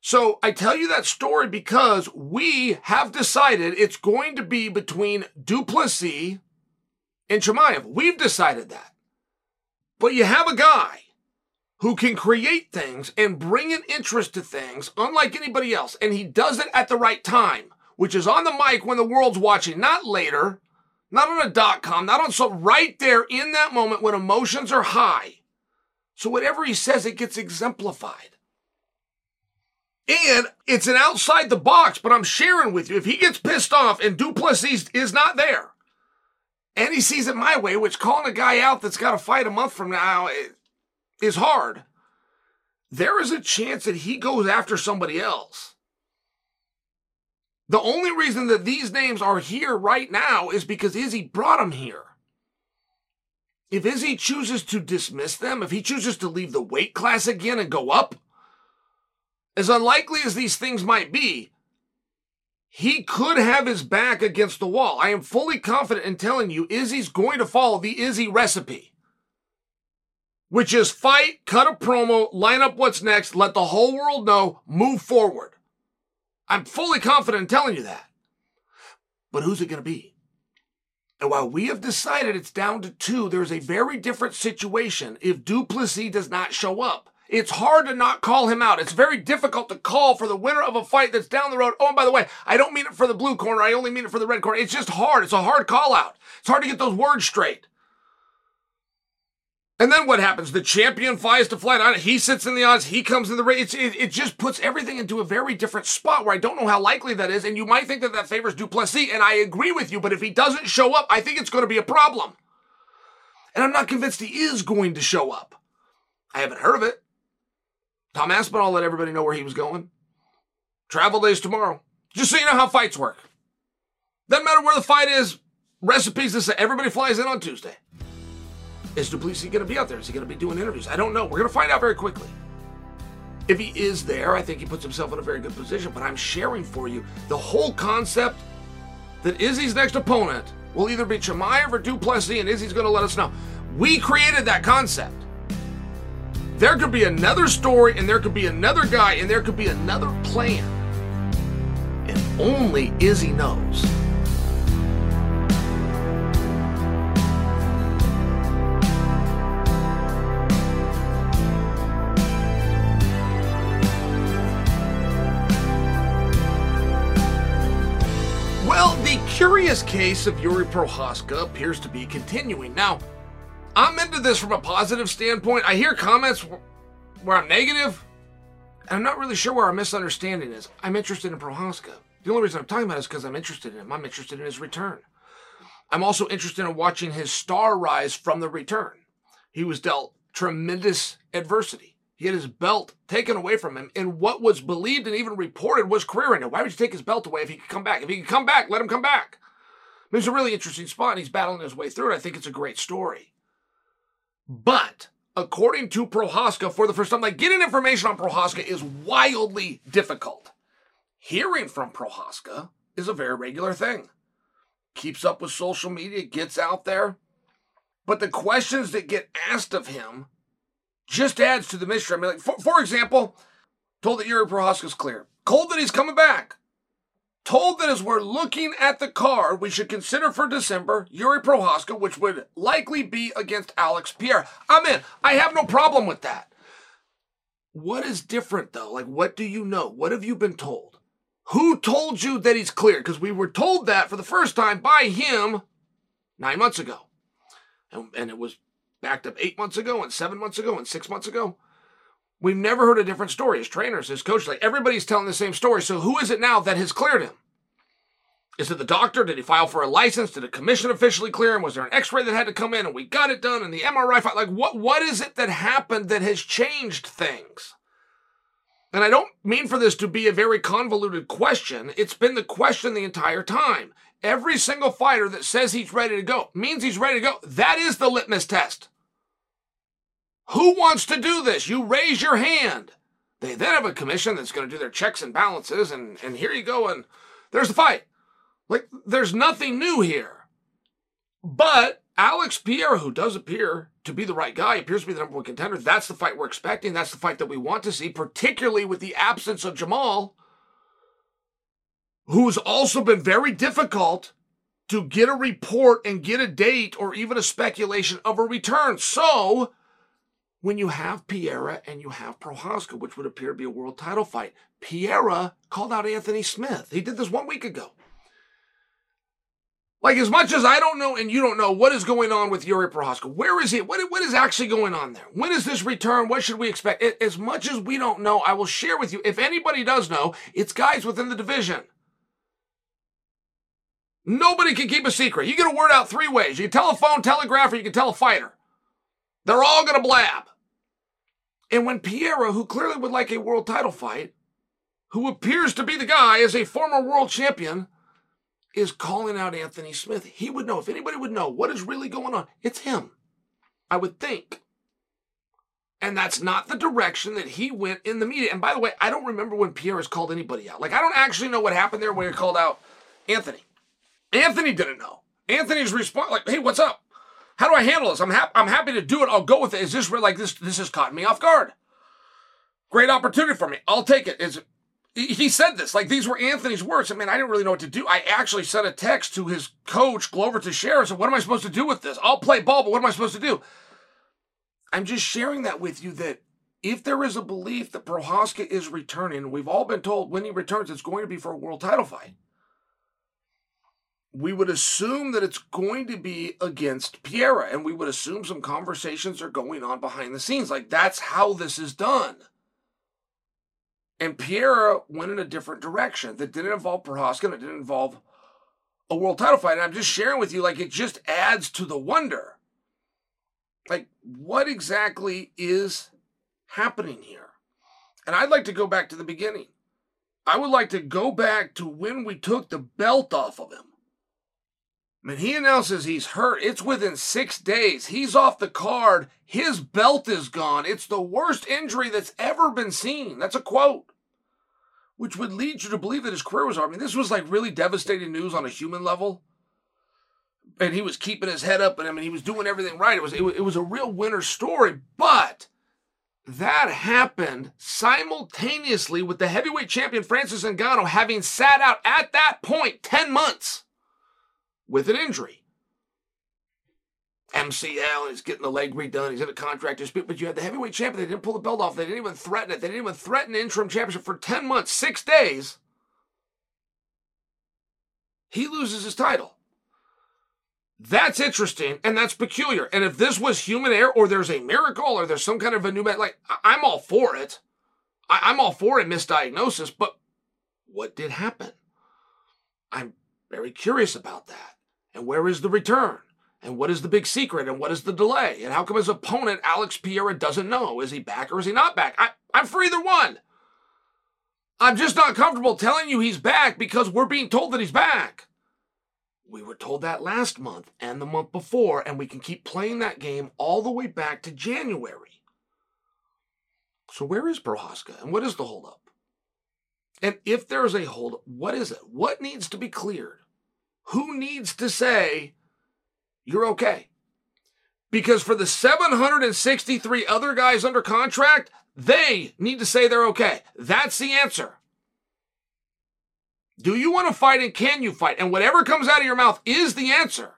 So I tell you that story because we have decided it's going to be between Du Plessis and Chimaev. We've decided that. But you have a guy who can create things and bring an interest to things unlike anybody else. And he does it at the right time, which is on the mic when the world's watching. Not later, not on a dot-com, not on some, right there in that moment when emotions are high. So whatever he says, it gets exemplified. And it's an outside the box, but I'm sharing with you. If he gets pissed off and Du Plessis is not there, and he sees it my way, which calling a guy out that's got a fight a month from now is hard, there is a chance that he goes after somebody else. The only reason that these names are here right now is because Izzy brought them here. If Izzy chooses to dismiss them, if he chooses to leave the weight class again and go up, as unlikely as these things might be, he could have his back against the wall. I am fully confident in telling you Izzy's going to follow the Izzy recipe, which is fight, cut a promo, line up what's next, let the whole world know, move forward. I'm fully confident in telling you that. But who's it going to be? And while we have decided it's down to two, there's a very different situation if Du Plessis does not show up. It's hard to not call him out. It's very difficult to call for the winner of a fight that's down the road. Oh, and by the way, I don't mean it for the blue corner. I only mean it for the red corner. It's just hard. It's a hard call out. It's hard to get those words straight. And then what happens? The champion flies to flight on it. He sits in the odds. He comes in the race. It, it just puts everything into a very different spot where I don't know how likely that is. And you might think that that favors Du Plessis, and I agree with you. But if he doesn't show up, I think it's going to be a problem. And I'm not convinced he is going to show up. I haven't heard of it. Tom Aspinall let everybody know where he was going. Travel days tomorrow. Just so you know how fights work. Doesn't matter where the fight is. Recipes to say. Everybody flies in on Tuesday. Is Du Plessis going to be out there? Is he going to be doing interviews? I don't know. We're going to find out very quickly. If he is there, I think he puts himself in a very good position. But I'm sharing for you the whole concept that Izzy's next opponent will either be Chimaev or Du Plessis, and Izzy's going to let us know. We created that concept. There could be another story, and there could be another guy, and there could be another plan. And only Izzy knows. Well, the curious case of Yuri Prochazka appears to be continuing. Now, I'm into this from a positive standpoint. I hear comments where I'm negative, and I'm not really sure where our misunderstanding is. I'm interested in Prochazka. The only reason I'm talking about it is because I'm interested in him. I'm interested in his return. I'm also interested in watching his star rise from the return. He was dealt tremendous adversity. He had his belt taken away from him, and what was believed and even reported was career ending. Why would you take his belt away if he could come back? If he could come back, let him come back. It was a really interesting spot, and he's battling his way through it. I think it's a great story. But according to Prochazka, for the first time, like getting information on Prochazka is wildly difficult. Hearing from Prochazka is a very regular thing. Keeps up with social media, gets out there. But the questions that get asked of him just adds to the mystery. I mean, like, for, for example, told that Yuri Prochazka's clear. Told that he's coming back. Told that as we're looking at the card, we should consider for December, Yuri Prochazka, which would likely be against Alex Pereira. I'm in. I have no problem with that. What is different, though? Like, what do you know? What have you been told? Who told you that he's cleared? Because we were told that for the first time by him nine months ago. and, and it was backed up eight months ago and seven months ago and six months ago. We've never heard a different story. His trainers, his coach, like everybody's telling the same story. So who is it now that has cleared him? Is it the doctor? Did he file for a license? Did a commission officially clear him? Was there an x-ray that had to come in and we got it done and the M R I file? Like what, what is it that happened that has changed things? And I don't mean for this to be a very convoluted question. It's been the question the entire time. Every single fighter that says he's ready to go means he's ready to go. That is the litmus test. Who wants to do this? You raise your hand. They then have a commission that's going to do their checks and balances, and, and here you go, and there's the fight. Like, there's nothing new here. But Alex Pereira, who does appear to be the right guy, appears to be the number one contender. That's the fight we're expecting. That's the fight that we want to see, particularly with the absence of Jamal, who's also been very difficult to get a report and get a date or even a speculation of a return. So when you have Pereira and you have Prochazka, which would appear to be a world title fight, Pereira called out Anthony Smith. He did this one week ago. Like, as much as I don't know and you don't know what is going on with Yuri Prochazka, where is he? What, what is actually going on there? When is this return? What should we expect? As much as we don't know, I will share with you, if anybody does know, it's guys within the division. Nobody can keep a secret. You get a word out three ways. You can tell a phone, telegraph, or you can tell a fighter. They're all going to blab. And when Pereira, who clearly would like a world title fight, who appears to be the guy as a former world champion, is calling out Anthony Smith, he would know. If anybody would know what is really going on, it's him, I would think. And that's not the direction that he went in the media. And by the way, I don't remember when Pierre has called anybody out. Like, I don't actually know what happened there when he called out Anthony. Anthony didn't know. Anthony's response, like, hey, what's up? How do I handle this? I'm, ha- I'm happy to do it. I'll go with it. Is this real? Like, this This has caught me off guard. Great opportunity for me. I'll take it. Is it? He said this, like these were Anthony's words. I mean, I didn't really know what to do. I actually sent a text to his coach, Glover Teixeira, and said, what am I supposed to do with this? I'll play ball, but what am I supposed to do? I'm just sharing that with you that if there is a belief that Prochazka is returning, we've all been told when he returns, it's going to be for a world title fight. We would assume that it's going to be against Pereira, and we would assume some conversations are going on behind the scenes. Like, that's how this is done. And Pereira went in a different direction that didn't involve Prochazka and it didn't involve a world title fight. And I'm just sharing with you, like, it just adds to the wonder. Like, what exactly is happening here? And I'd like to go back to the beginning. I would like to go back to when we took the belt off of him. When he announces he's hurt, it's within six days. He's off the card. His belt is gone. It's the worst injury that's ever been seen. That's a quote, which would lead you to believe that his career was over. I mean, this was like really devastating news on a human level. And he was keeping his head up, and I mean, he was doing everything right. It was, it was, it was a real winner story, but that happened simultaneously with the heavyweight champion Francis Ngannou having sat out at that point ten months. With an injury. M C L is getting the leg redone. He's in a contract dispute. But you had the heavyweight champion. They didn't pull the belt off. They didn't even threaten it. They didn't even threaten the interim championship for ten months, six days. He loses his title. That's interesting, and that's peculiar. And if this was human error, or there's a miracle, or there's some kind of a new man, like, I'm all for it. I- I'm all for a misdiagnosis, but what did happen? I'm very curious about that. And where is the return? And what is the big secret? And what is the delay? And how come his opponent, Alex Pereira, doesn't know? Is he back or is he not back? I, I'm for either one. I'm just not comfortable telling you he's back because we're being told that he's back. We were told that last month and the month before, and we can keep playing that game all the way back to January. So where is Prochazka? And what is the holdup? And if there is a holdup, what is it? What needs to be cleared? Who needs to say, you're okay? Because for the seven hundred sixty-three other guys under contract, they need to say they're okay. That's the answer. Do you want to fight and can you fight? And whatever comes out of your mouth is the answer.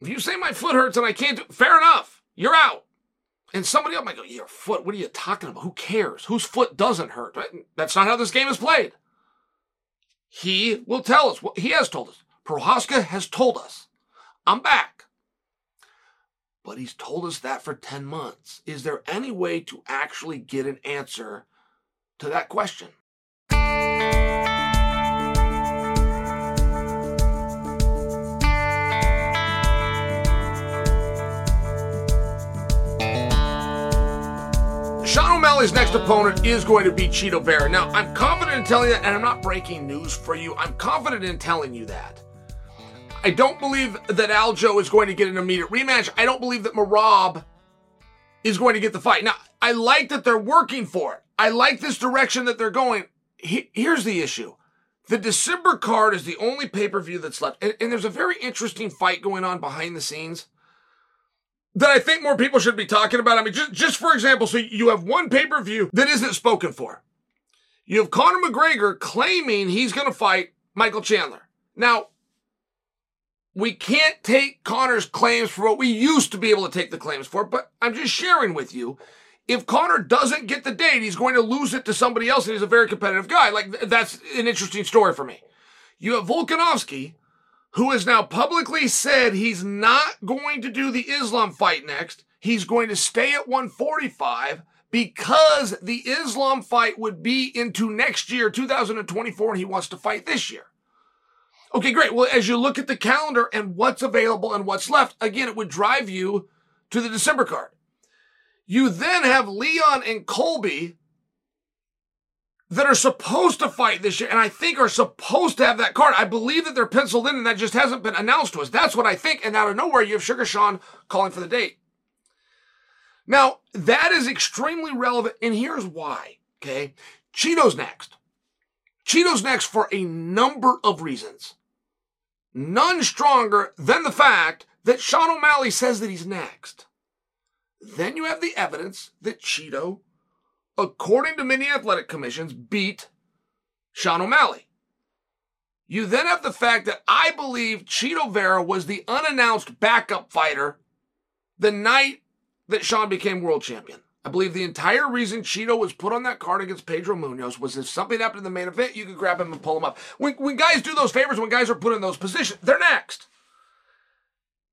If you say my foot hurts and I can't do it, fair enough, you're out. And somebody else might go, your foot, what are you talking about? Who cares? Whose foot doesn't hurt? Right? That's not how this game is played. He will tell us. Well, he has told us. Prochazka has told us. I'm back. But he's told us that for ten months. Is there any way to actually get an answer to that question? Sean O'Malley's next opponent is going to be Chito Vera. Now, I'm confident in telling you that, and I'm not breaking news for you. I'm confident in telling you that. I don't believe that Aljo is going to get an immediate rematch. I don't believe that Merab is going to get the fight. Now, I like that they're working for it. I like this direction that they're going. He, here's the issue. The December card is the only pay-per-view that's left. And, and there's a very interesting fight going on behind the scenes that I think more people should be talking about. I mean, just, just for example, so you have one pay-per-view that isn't spoken for. You have Conor McGregor claiming he's going to fight Michael Chandler. Now, we can't take Conor's claims for what we used to be able to take the claims for, but I'm just sharing with you, if Conor doesn't get the date, he's going to lose it to somebody else, and he's a very competitive guy. Like, that's an interesting story for me. You have Volkanovski, who has now publicly said he's not going to do the Islam fight next. He's going to stay at one forty-five because the Islam fight would be into next year, two thousand twenty-four, and he wants to fight this year. Okay, great. Well, as you look at the calendar and what's available and what's left, again, it would drive you to the December card. You then have Leon and Colby that are supposed to fight this year and I think are supposed to have that card. I believe that they're penciled in and that just hasn't been announced to us. That's what I think. And out of nowhere, you have Sugar Sean calling for the date. Now, that is extremely relevant. And here's why, okay? Chito's next. Chito's next for a number of reasons. None stronger than the fact that Sean O'Malley says that he's next. Then you have the evidence that Chito, according to many athletic commissions, beat Sean O'Malley. You then have the fact that I believe Chito Vera was the unannounced backup fighter the night that Sean became world champion. I believe the entire reason Chito was put on that card against Pedro Munoz was if something happened in the main event, you could grab him and pull him up. When, when guys do those favors, when guys are put in those positions, they're next.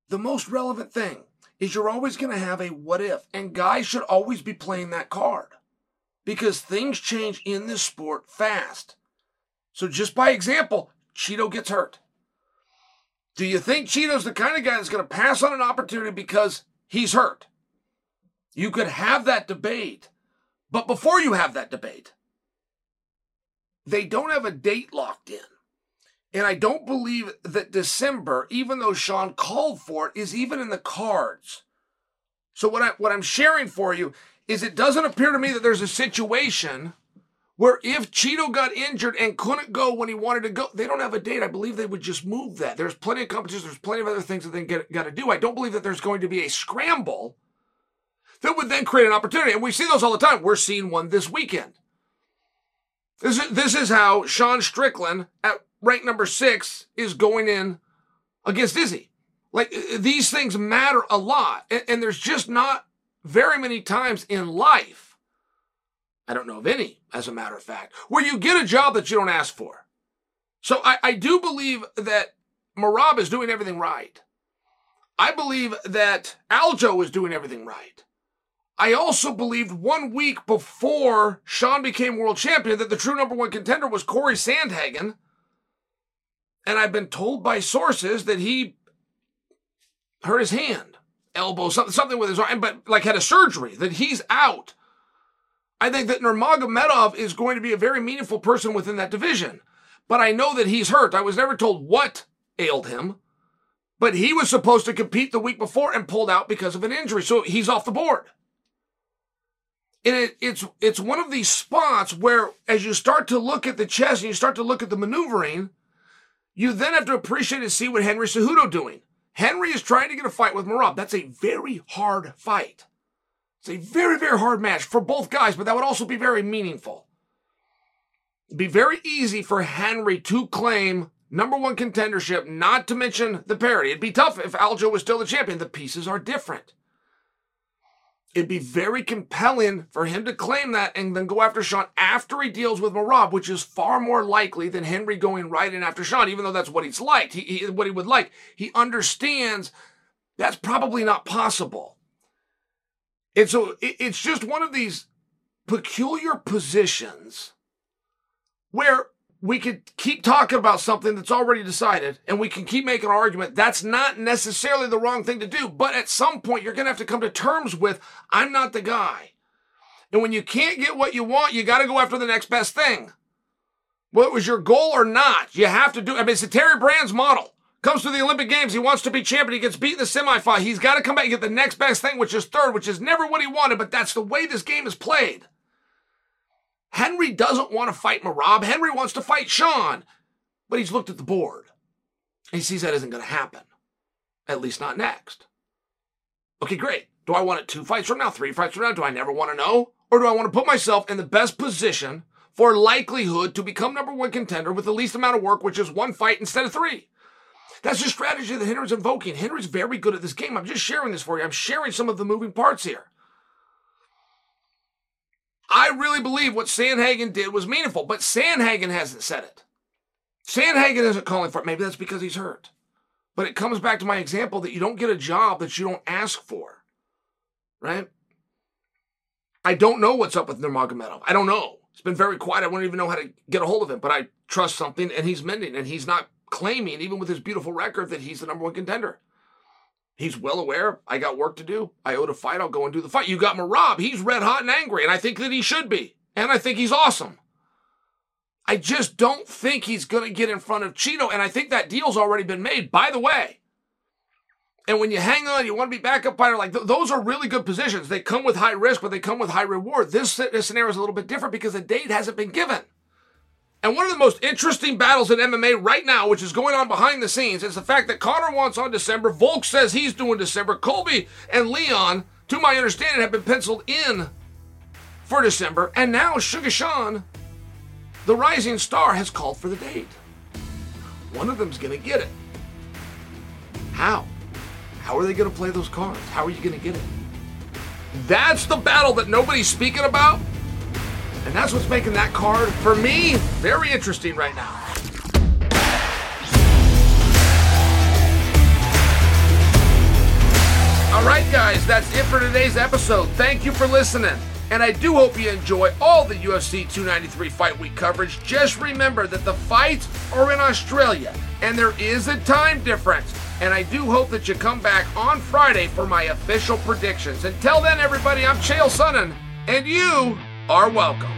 The most relevant thing is you're always going to have a what if, and guys should always be playing that card because things change in this sport fast. So just by example, Chito gets hurt. Do you think Chito's the kind of guy that's going to pass on an opportunity because he's hurt? You could have that debate, but before you have that debate, they don't have a date locked in. And I don't believe that December, even though Sean called for it, is even in the cards. So what, I, what I'm sharing for you is it doesn't appear to me that there's a situation where if Chito got injured and couldn't go when he wanted to go, they don't have a date. I believe they would just move that. There's plenty of competitions. There's plenty of other things that they got to do. I don't believe that there's going to be a scramble that would then create an opportunity. And we see those all the time. We're seeing one this weekend. This is, this is how Sean Strickland at rank number six is going in against Izzy. Like, these things matter a lot. And, and there's just not very many times in life, I don't know of any, as a matter of fact, where you get a job that you don't ask for. So I, I do believe that Merab is doing everything right. I believe that Aljo is doing everything right. I also believed one week before Sean became world champion that the true number one contender was Corey Sandhagen. And I've been told by sources that he hurt his hand, elbow, something, something with his arm, but like had a surgery, that he's out. I think that Nurmagomedov is going to be a very meaningful person within that division. But I know that he's hurt. I was never told what ailed him. But he was supposed to compete the week before and pulled out because of an injury. So he's off the board. And it, it's it's one of these spots where as you start to look at the chess and you start to look at the maneuvering, you then have to appreciate and see what Henry Cejudo doing. Henry is trying to get a fight with Merab. That's a very hard fight. It's a very, very hard match for both guys, but that would also be very meaningful. It'd be very easy for Henry to claim number one contendership, not to mention the parity. It'd be tough if Aljo was still the champion. The pieces are different. it'd be very compelling for him to claim that and then go after Sean after he deals with Merab, which is far more likely than Henry going right in after Sean, even though that's what he's liked, he, he, what he would like. He understands that's probably not possible. And so it, it's just one of these peculiar positions where we could keep talking about something that's already decided and we can keep making an argument. That's not necessarily the wrong thing to do, but at some point you're going to have to come to terms with, I'm not the guy. And when you can't get what you want, you got to go after the next best thing. Well, it was your goal or not. You have to do, I mean, it's a Terry Brand's model. Comes to the Olympic Games, he wants to be champion, he gets beat in the semifinal. He's got to come back and get the next best thing, which is third, which is never what he wanted, but that's the way this game is played. Henry doesn't want to fight Merab. Henry wants to fight Sean. But he's looked at the board. He sees that isn't going to happen. At least not next. Okay, great. Do I want it two fights from now, three fights from now? Do I never want to know? Or do I want to put myself in the best position for likelihood to become number one contender with the least amount of work, which is one fight instead of three? That's the strategy that Henry's invoking. Henry's very good at this game. I'm just sharing this for you. I'm sharing some of the moving parts here. I really believe what Sandhagen did was meaningful, but Sandhagen hasn't said it. Sandhagen isn't calling for it. Maybe that's because he's hurt. But it comes back to my example that you don't get a job that you don't ask for, right? I don't know what's up with Nurmagomedov. I don't know. It's been very quiet. I wouldn't even know how to get a hold of him, but I trust something, and he's mending, and he's not claiming, even with his beautiful record, that he's the number one contender. He's well aware, I got work to do. I owed a fight, I'll go and do the fight. You got Merab, he's red hot and angry, and I think that he should be. And I think he's awesome. I just don't think he's going to get in front of Chito, and I think that deal's already been made, by the way. And when you hang on, you want to be backup fighter, like th those are really good positions. They come with high risk, but they come with high reward. This, this scenario is a little bit different because the date hasn't been given. And one of the most interesting battles in M M A right now, which is going on behind the scenes, is the fact that Conor wants on December. Volk says he's doing December. Colby and Leon, to my understanding, have been penciled in for December. And now Sugar Sean, the rising star, has called for the date. One of them's going to get it. How? How are they going to play those cards? How are you going to get it? That's the battle that nobody's speaking about. And that's what's making that card, for me, very interesting right now. All right, guys, that's it for today's episode. Thank you for listening. And I do hope you enjoy all the U F C two ninety-three Fight Week coverage. Just remember that the fights are in Australia, and there is a time difference. And I do hope that you come back on Friday for my official predictions. Until then, everybody, I'm Chael Sonnen, and you... are welcome.